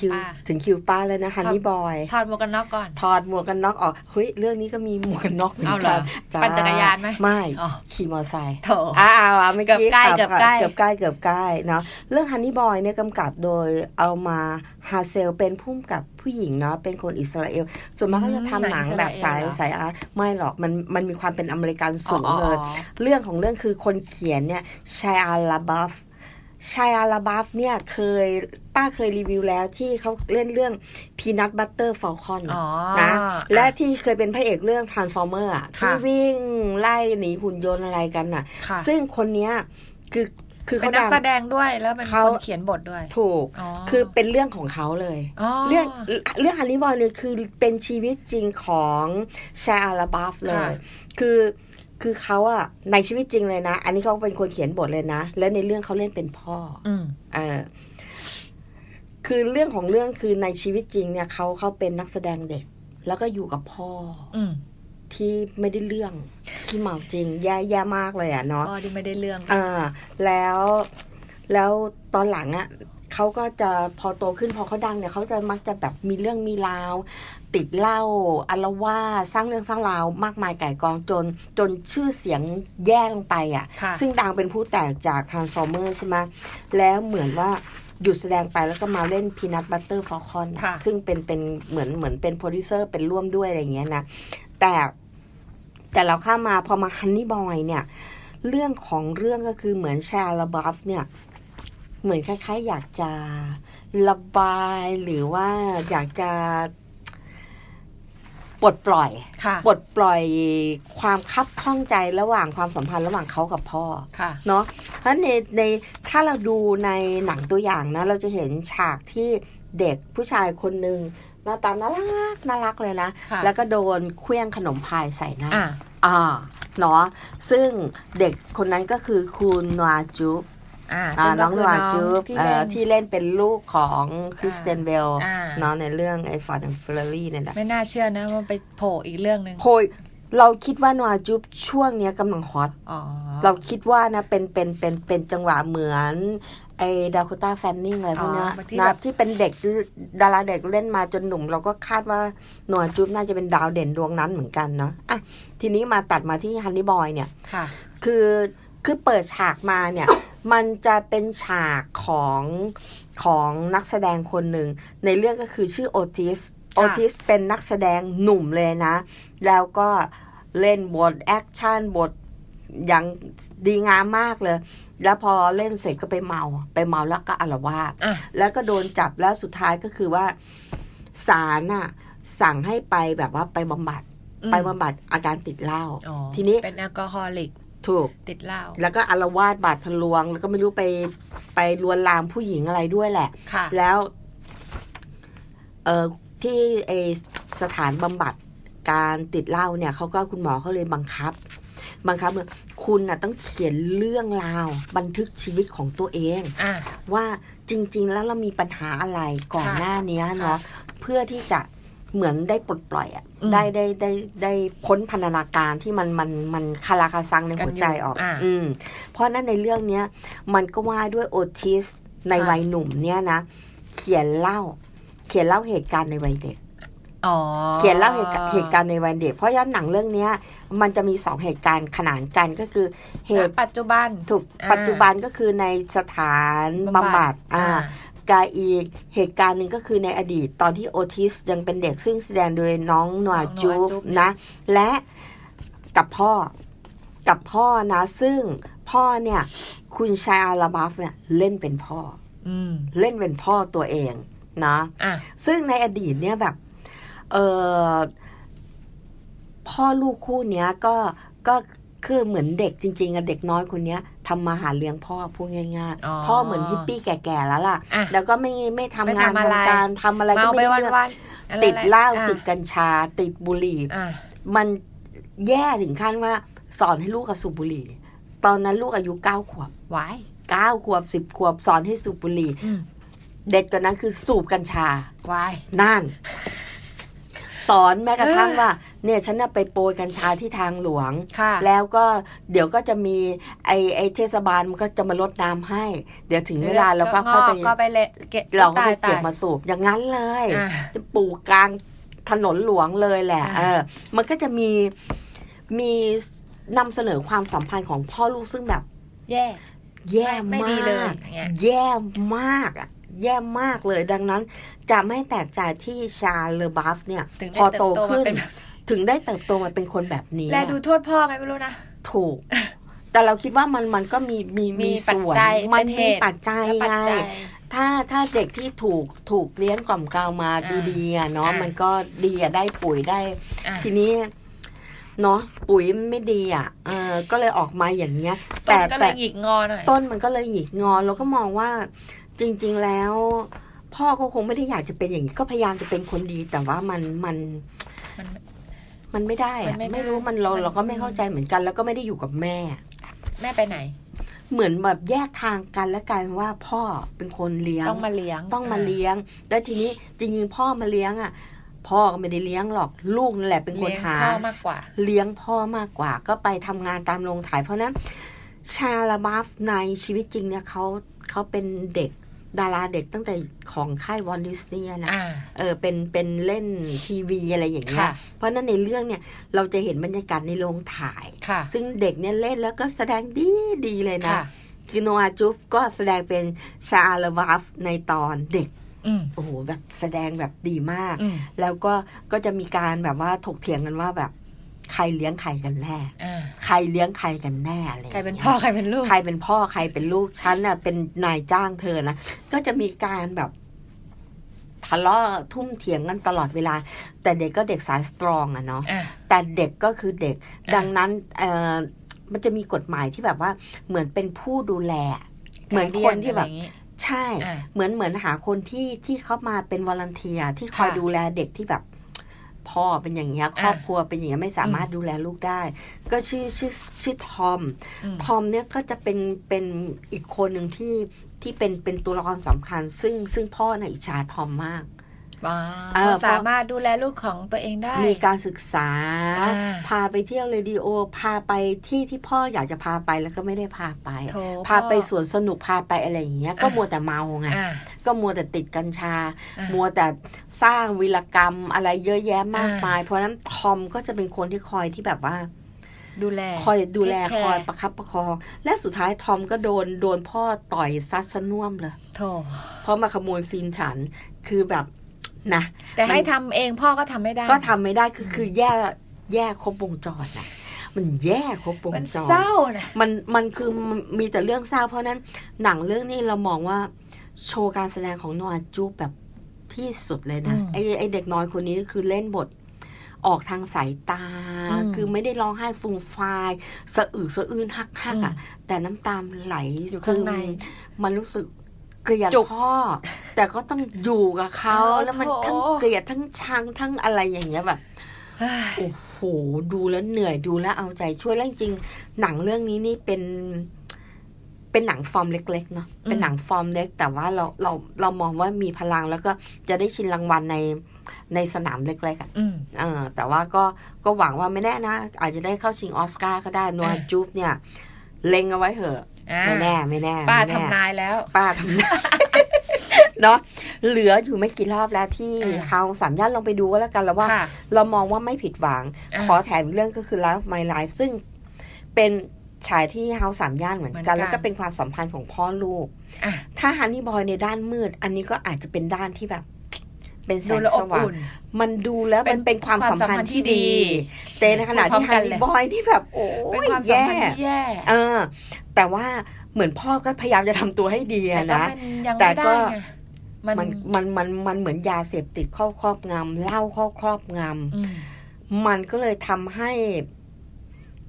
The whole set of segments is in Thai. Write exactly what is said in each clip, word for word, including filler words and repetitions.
คิวถึงคิวป้าแล้วนะฮันนี่บอยถอดหมวกกันน็อกก่อนถอดหมวกกันน็อกออกเฮ้ยเรื่องนี้ก็มีหมวกกันน็อกเหมือนกันปั่นจักรยานไหมไม่ขี่มอเตอร์ไซค์อ้าวเมื่อกี้เกือบใกล้เกือบใกล้เกือบใกล้เกือบใกล้เนาะเรื่องฮันนี่บอยเนี่ยกำกับโดยเอามาฮาเซลเป็นผู้กำกับผู้หญิงเนาะเป็นคนอิสราเอลส่วนมากเขาจะทำหนังแบบสายสายอาร์ตไม่หรอกมันมันมีความเป็นอเมริกันสูงเลยเรื่องของเรื่องคือคนเขียนเนี่ยชายอาลาบัฟชายอาลาบัฟเนี่ยเคยป้าเคยรีวิวแล้วที่เขาเล่นเรื่อง Peanut Butter Falcon นะและที่เคยเป็นพระเอกเรื่อง Transformer อ่ะที่วิ่งไล่หนีหุ่นยนต์อะไรกันน่ะซึ่งคนเนี้ยคือคือเขาเป็นนักแสดงด้วยแล้วเป็นคนเขียนบทด้วยถูกคือเป็นเรื่องของเขาเลยเรื่องเรื่องฮันนี่บอยเลยคือเป็นชีวิตจริงของชายอาลาบัฟเลยคือคือเขาอะในชีวิตจริงเลยนะอันนี้เขาเป็นคนเขียนบทเลยนะและในเรื่องเขาเล่นเป็นพ่อเออคือเรื่องของเรื่องคือในชีวิตจริงเนี่ยเขาเขาเป็นนักแสดงเด็กแล้วก็อยู่กับพ่อที่ไม่ได้เรื่องที่เมาจริงแย่แย่มากเลยอ่ะเนาะพ่อที่ไม่ได้เรื่องอ่าแล้วแล้วตอนหลังอ่ะเขาก็จะพอโตขึ้นพอเขาดังเนี่ยเขาจะมักจะแบบมีเรื่องมีราวติดเหล้าอาละวาดสร้างเรื่องสร้างราวมากมายก่ายกองจนจนชื่อเสียงแย่ลงไปอ่ะซึ่งดังเป็นผู้แตกจาก Transformer ใช่ไหมแล้วเหมือนว่าหยุดแสดงไปแล้วก็มาเล่น Peanut Butter Falcon ซึ่งเป็นเป็นเหมือนเหมือนเป็นโปรดิวเซอร์เป็นร่วมด้วยอะไรอย่างเงี้ยนะแต่แต่เราข้ามาพอมา Honey Boy เนี่ยเรื่องของเรื่องก็คือเหมือนชาลาบัฟเนี่ยเหมือนคล้ายๆอยากจะระบายหรือว่าอยากจะปลดปล่อยปลดปล่อยความคับข้องใจระหว่างความสัมพันธ์ระหว่างเขากับพ่อเนาะเพราะในในถ้าเราดูในหนังตัวอย่างนะเราจะเห็นฉากที่เด็กผู้ชายคนนึงหน้าตาน่ารักน่ารักเลยนะแล้วก็โดนเครื่องขนมพายใส่หน้าอ่าเนาะซึ่งเด็กคนนั้นก็คือคุณนวาจูน้องนวาจูที่เล่นเป็นลูกของคริสเตนเบลน้องในเรื่องไอ้ฟาร์ดแฟลลี่เนี่ยแหละไม่น่าเชื่อนะว่าไปโผล่อีกเรื่องนึงโผล่เราคิดว่านวาจูช่วงนี้กำลังฮอตเราคิดว่านะเป็นเป็นเป็นเป็นจังหวะเหมือนไอ้ดาโคต้าแฟนนิงอะไรพวกนี้นะที่เป็นเด็กดาราเด็กเล่นมาจนหนุ่มเราก็คาดว่านวาจูน่าจะเป็นดาวเด่นดวงนั้นเหมือนกันเนาะอ่ะทีนี้มาตัดมาที่ฮันนี่บอยเนี่ยคือคือเปิดฉากมาเนี่ยมันจะเป็นฉากของของนักแสดงคนหนึ่งในเรื่องก็คือชื่อโอทิสโอทิสเป็นนักแสดงหนุ่มเลยนะแล้วก็เล่นบทแอคชั่นบทอย่างดีงามมากเลยแล้วพอเล่นเสร็จก็ไปเมาไปเมาแล้วก็อาละวาดแล้วก็โดนจับแล้วสุดท้ายก็คือว่าศาลน่ะสั่งให้ไปแบบว่าไปบำบัดไปบำบัดอาการติดเหล้าทีนี้เป็นแอลกอฮอลิกถูกติดเหล้าแล้วก็อาละวาดบาดทะลวงแล้วก็ไม่รู้ไปไปลวนลามผู้หญิงอะไรด้วยแหละแล้วเอ่อที่ไอสถานบำบัดการติดเหล้าเนี่ยเขาก็คุณหมอเขาเลยบังคับบังคับเลยคุณน่ะต้องเขียนเรื่องราวบันทึกชีวิตของตัวเองว่าจริงๆแล้วเรามีปัญหาอะไรก่อนหน้านี้เนาะเพื่อที่จะเหมือนได้ปลดปล่อยอ่ะได้ได้ได้ได้พ้นพันธนาการที่มันมันมันคาราคาซังในหัวใจออกอืมเพราะนั้นในเรื่องเนี้ยมันก็ว่าด้วยโอทิสในวัยหนุ่มเนี้ยนะเขียนเล่าเขียนเล่าเหตุการณ์ในวัยเด็กอ๋อเขียนเล่าเหตุการณ์ในวัยเด็กเพราะฉะนั้นหนังเรื่องเนี้ยมันจะมีสองเหตุการณ์ขนานกันก็คือเหตุปัจจุบันถูกปัจจุบันก็คือในสถานบำบัดอ่าการอีกเหตุการณ์หนึ่งก็คือในอดีตตอนที่โอทิสยังเป็นเด็กซึ่งแสดงโดยน้องนัวจูฟนะและกับพ่อกับพ่อนะซึ่งพ่อเนี่ยคุณชายอาลาบัฟเนี่ยเล่นเป็นพ่อเล่นเป็นพ่อตัวเองนะซึ่งในอดีตเนี่ยแบบเออพ่อลูกคู่เนี้ยก็ก็คือเหมือนเด็กจริงๆอะเด็กน้อยคนนี้ทำมาหาเลี้ยงพ่อพูดง่ายๆพ่อเหมือนฮิปปี้แก่ๆแล้วล่ะแล้วก็ไม่ไม่ทำงานทำการทำอะไรก็ไม่ได้ติดเหล้าติดกัญชาติดบุหรี่มันแย่ถึงขั้นว่าสอนให้ลูกสูบบุหรี่ตอนนั้นลูกอายุเก้าขวบว้ายเก้าขวบสิบขวบสอนให้สูบบุหรี่เด็กตัวนั้นคือสูบกัญชาว้ายนั่นสอนแม้กระทั่งว่า เนี่ยฉันน่ะไปโปรยกัญชาที่ทางหลวงแล้วก็เดี๋ยวก็จะมีไอ้ไอ้เทศบาลมันก็จะมาลดน้ำให้เดี๋ยวถึงเวลาเราก็เข้าไปเราก็ไปเก็บมาสูบอย่างนั้นเลยจะปลูกกลางถนนหลวงเลยแหละเออมันก็จะมีมีนำเสนอความสัมพันธ์ของพ่อลูกซึ่งแบบแย่แย่มากแย่มากอ่ะแย่มากเลยดังนั้นจะไม่แปลกใจที่ชาร์ล บัฟเนี่ยพอโตขึ้นถึงได้เติบโตมาเป็นคนแบบนี้และดูโทษพ่อไงไม่รู้นะถูกแต่เราคิดว่ามันมันก็มีมีมีส่วนมันมีปัจจัยไงถ้าถ้าเด็กที่ถูกถูกเลี้ยงกล่อมเกลามาดีๆเนาะมันก็ดีอะได้ปุ๋ยได้ทีนี้เนาะปุ๋ยไม่ดีอ่ะเออก็เลยออกมาอย่างเงี้ยแต่ต้นก็เลยหงิกงอหน่อยต้นมันก็เลยหงิกงอเราก็มองว่าจริงๆแล้วพ่อเขาคงไม่ได้อยากจะเป็นอย่างนี้ก็พยายามจะเป็นคนดีแต่ว่ามันมันมันไม่ได้อ่ะไม่รู้มันเราเราก็ไม่เข้าใจเหมือนกันแล้วก็ไม่ได้อยู่กับแม่แม่ไปไหนเหมือนแบบแยกทางกันแล้วกลายเป็นว่าพ่อเป็นคนเลี้ยงต้องมาเลี้ยงต้องมาเลี้ยงแล้วทีนี้จริงๆพ่อมาเลี้ยงอ่ะพ่อก็ไม่ได้เลี้ยงหรอกลูกนั่นแหละเป็นคนหาเลี้ยงพ่อมากกว่าเลี้ยงพ่อมากกว่าก็ไปทำงานตามโรงถ่ายเพราะนั้นชาลาบัฟในชีวิตจริงเนี่ยเขาเขาเป็นเด็กดาราเด็กตั้งแต่ของค่ายวอลดิสนีย์นะเออเป็นเป็นเล่นทีวีอะไรอย่างเงี้ยเพราะนั้นในเรื่องเนี่ยเราจะเห็นบรรยากาศในโรงถ่ายซึ่งเด็กเนี่ยเล่นแล้วก็แสดงดีดีเลยนะคือโนอาห์ จูฟก็แสดงเป็นชาลาบัฟในตอนเด็กโอ้โหแบบแสดงแบบดีมากแล้วก็ก็จะมีการแบบว่าถกเถียงกันว่าแบบใครเลี้ยงใครกันแน่ใครเลี้ยงใครกันแน่อะไรใครเป็นพ่อใครเป็นลูกใครเป็นพ่อใครเป็นลูกฉันน่ะเป็นนายจ้างเธอนะก็จะมีการแบบทะเลาะทุ่มเถียงกันตลอดเวลาแต่เด็กก็เด็กสายสตรองอะเนาะแต่เด็กก็คือเด็กดังนั้นเอ่อมันจะมีกฎหมายที่แบบว่าเหมือนเป็นผู้ดูแลเหมือนคนที่แบบใช่เหมือนเหมือนหาคนที่ที่เข้ามาเป็นวอลันเทียร์ที่คอยดูแลเด็กที่แบบพ่อเป็นอย่างเงี้ยครอบครัวเป็นอย่างเงี้ยไม่สามารถดูแลลูกได้ก็ชื่อชื่อชื่อทอมทอมเนี่ยก็จะเป็นเป็นอีกคนหนึ่งที่ที่เป็นเป็นตัวละครสำคัญซึ่งซึ่งพ่อเนี่ยอิจฉาทอมมากเขาสามารถดูแลลูกของตัวเองได้มีการศึกษาพาไปเที่ยวเรดิโอพาไปที่ที่พ่ออยากจะพาไปแล้วก็ไม่ได้พาไปพาไปสวนสนุกพาไปอะไรอย่างเงี้ยก็มัวแต่เมาไงก็มัวแต่ติดกัญชามัวแต่สร้างวีรกรรมอะไรเยอะแยะมากมายเพราะนั้นทอมก็จะเป็นคนที่คอยที่แบบว่าดูแลคอยดูแลคอยประคับประคองและสุดท้ายทอมก็โดนโดนพ่อต่อยซัดซะน่วมเลยเพราะมาขโมยซีนฉันคือแบบนะแต่ให้ทำเองพ่อก็ทำไม่ได้ก็ทำไม่ได้คือคือแย่แย่ครบวงจรอ่ะมันแย่ครบวงจรมันเศร้านะมันมันคือมีแต่เรื่องเศร้าเพราะนั้นหนังเรื่องนี้เรามองว่าโชว์การแสดงของโนอาห์ จูฟแบบที่สุดเลยนะไอ้ไอ้เด็กน้อยคนนี้คือเล่นบทออกทางสายตาคือไม่ได้ร้องไห้ฟูมฟายสะอึกสะอื้นฮักฮักอ่ะแต่น้ำตาไหลอยู่ข้างในมันรู้สึกเกลียดพ่อแต่ก็ต้องอยู่กับเขาแล้วมันทั้งเกลียดทั้งชังทั้งอะไรอย่างเงี้ยแบบโอ้โหดูแล้วเหนื่อยดูแล้วเอาใจช่วยแล้วจริงๆหนังเรื่องนี้นี่เป็นเป็นหนังฟอร์มเล็กๆเนาะเป็นหนังฟอร์มเล็กแต่ว่าเราเราเรามองว่ามีพลังแล้วก็จะได้ชิงรางวัลในในสนามเล็กๆอ่ะเออแต่ว่าก็ก็หวังว่าไม่แน่นะอาจจะได้เข้าชิงออสการ์ก็ได้โนอาห์ จูฟเนี่ยเล็งเอาไว้เหอะไม่แน่ไม่แน่ป้าทำนายแล้วป้าทำนายเนาะเหลืออยู่ไม่กี่รอบแล้วที่เฮาสามย่านลองไปดูก็แล้วกันแล้วว่าเรามองว่าไม่ผิดหวังขอแถมอีกเรื่องก็คือ Love My Life ซึ่งเป็นฉายที่เฮาสามย่านเหมือนกันแล้วก็เป็นความสัมพันธ์ของพ่อลูกถ้าฮันนี่บอยในด้านมืดอันนี้ก็อาจจะเป็นด้านที่แบบเป็นแสงสว่างมันดูแล้วมันเป็นความสัมพันธ์ที่ดีแต่ในขณะที่ฮันนี่บอยที่แบบโอ้ยแย่เออแต่ว่าเหมือนพ่อก็พยายามจะทำตัวให้ดีนะแต่ก็มันมันมันมันเหมือนยาเสพติดเข้าครอบงำเหล้าเข้าครอบงำมันก็เลยทำให้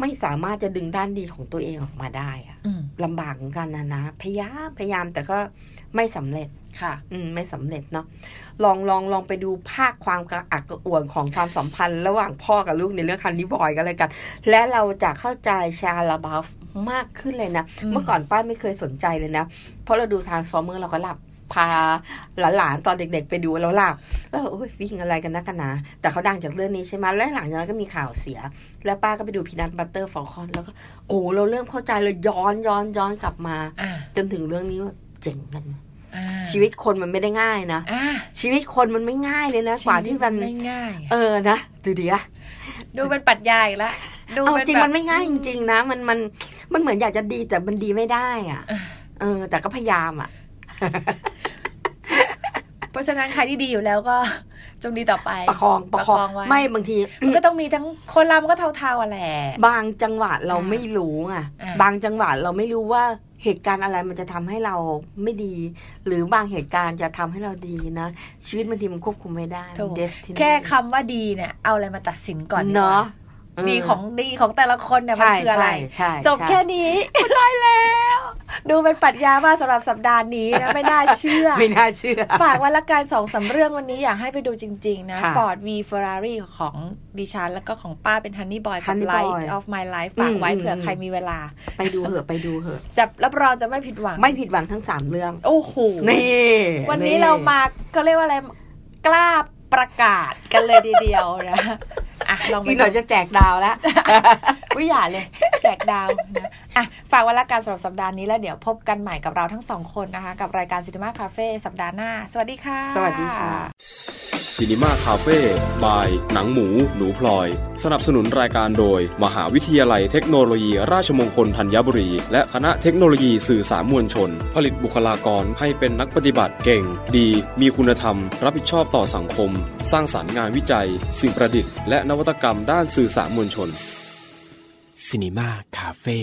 ไม่สามารถจะดึงด้านดีของตัวเองออกมาได้อะลำบากเหมือนกันนะนะพยายามพยายามแต่ก็ไม่สำเร็จค่ะอืมไม่สำเร็จเนาะลองลองลองไปดูภาคความกระอักกระอ่วนของความสัมพันธ์ระหว่างพ่อกับลูกในเรื่องฮันนี่บอยกันเลยกันและเราจะเข้าใจชาลาบัฟมากขึ้นเลยนะเมื่อก่อนป้าไม่เคยสนใจเลยนะเพราะเราดูทรานส์ฟอร์เมอร์เราก็หลับ พาหลานๆตอนเด็กๆไปดูแล้วล่ะแล้วโอ้ยวิ่งอะไรกันนะกันนะแต่เขาดังจากเรื่องนี้ใช่ไหมและหลังจากนั้นก็มีข่าวเสียแล้วป้าก็ไปดูพีนัทบัตเตอร์ฟอลคอนแล้วก็โอ้เราเริ่มเข้าใจเลยย้อนย้อนย้อนกลับมาจนถึงเรื่องนี้ว่าเจ๋งกันชีวิตคนมันไม่ได้ง่ายนะชีวิตคนมันไม่ง่ายเลยนะกว่าที่มันเออนะดูดิอะดูเป็นปรัชญาอีกแล้วดูเป็นจริงมันไม่ง่ายจริงๆนะมันมันมันเหมือนอยากจะดีแต่มันดีไม่ได้อ่ะเออแต่ก็พยายามอ่ะเพราะฉะนั้นใครที่ดีอยู่แล้วก็จงดีต่อไปประคองประคองไว้ไม่บางทีมันก็ต้องมีทั้งคนเรามันก็เทาๆอ่ะแหละบางจังหวะเราไม่รู้อ่ะบางจังหวะเราไม่รู้ว่าเหตุการณ์อะไรมันจะทำให้เราไม่ดีหรือบางเหตุการณ์จะทำให้เราดีนะชีวิตบางทีมันควบคุมไม่ได้แค่คำว่าดีเนี่ยเอาอะไรมาตัดสินก่อนเนาะดีของดีของแต่ละคนเนี่ยมันคืออะไรจบแค่นี้ได้แล้วดูเป็นปรัชญามากสำหรับสัปดาห์นี้นะไม่น่าเชื่อไม่น่าเชื่อฝากไว้ละกัน สองสาม เรื่องวันนี้อยากให้ไปดูจริงๆนะ Ford V Ferrari ของดิฉันแล้วก็ของป้าเป็น Honey Boy กับ Light of My Life ฝากไว้เผื่อใครมีเวลาไปดูเหอะไปดูเหอะจับรับรองจะไม่ผิดหวังไม่ผิดหวังทั้งสามเรื่องโอ้โหนี่วันนี้เรามาก็เรียกว่าอะไรกล้าประกาศกันเลยทีเดียวนะอีกหน่อยจะแจกดาวแล้ววิหยาเลยแจกดาวนะอ่ะฝากไว้ละกันสำหรับสัปดาห์นี้แล้วเดี๋ยวพบกันใหม่กับเราทั้งสองคนนะคะกับรายการ Cinema Cafe สัปดาห์หน้าสวัสดีค่ะสวัสดีค่ะ Cinema Cafe by หนังหมูหนูพลอยสนับสนุนรายการโดยมหาวิทยาลัยเทคโนโลยีราชมงคลธัญบุรีและคณะเทคโนโลยีสื่อสารมวลชนผลิตบุคลากรให้เป็นนักปฏิบัติเก่งดีมีคุณธรรมรับผิดชอบต่อสังคมสร้างสรรค์งานวิจัยสิ่งประดิษฐ์และนวัตกรรมด้านสื่อสารมวลชน Cinema Cafe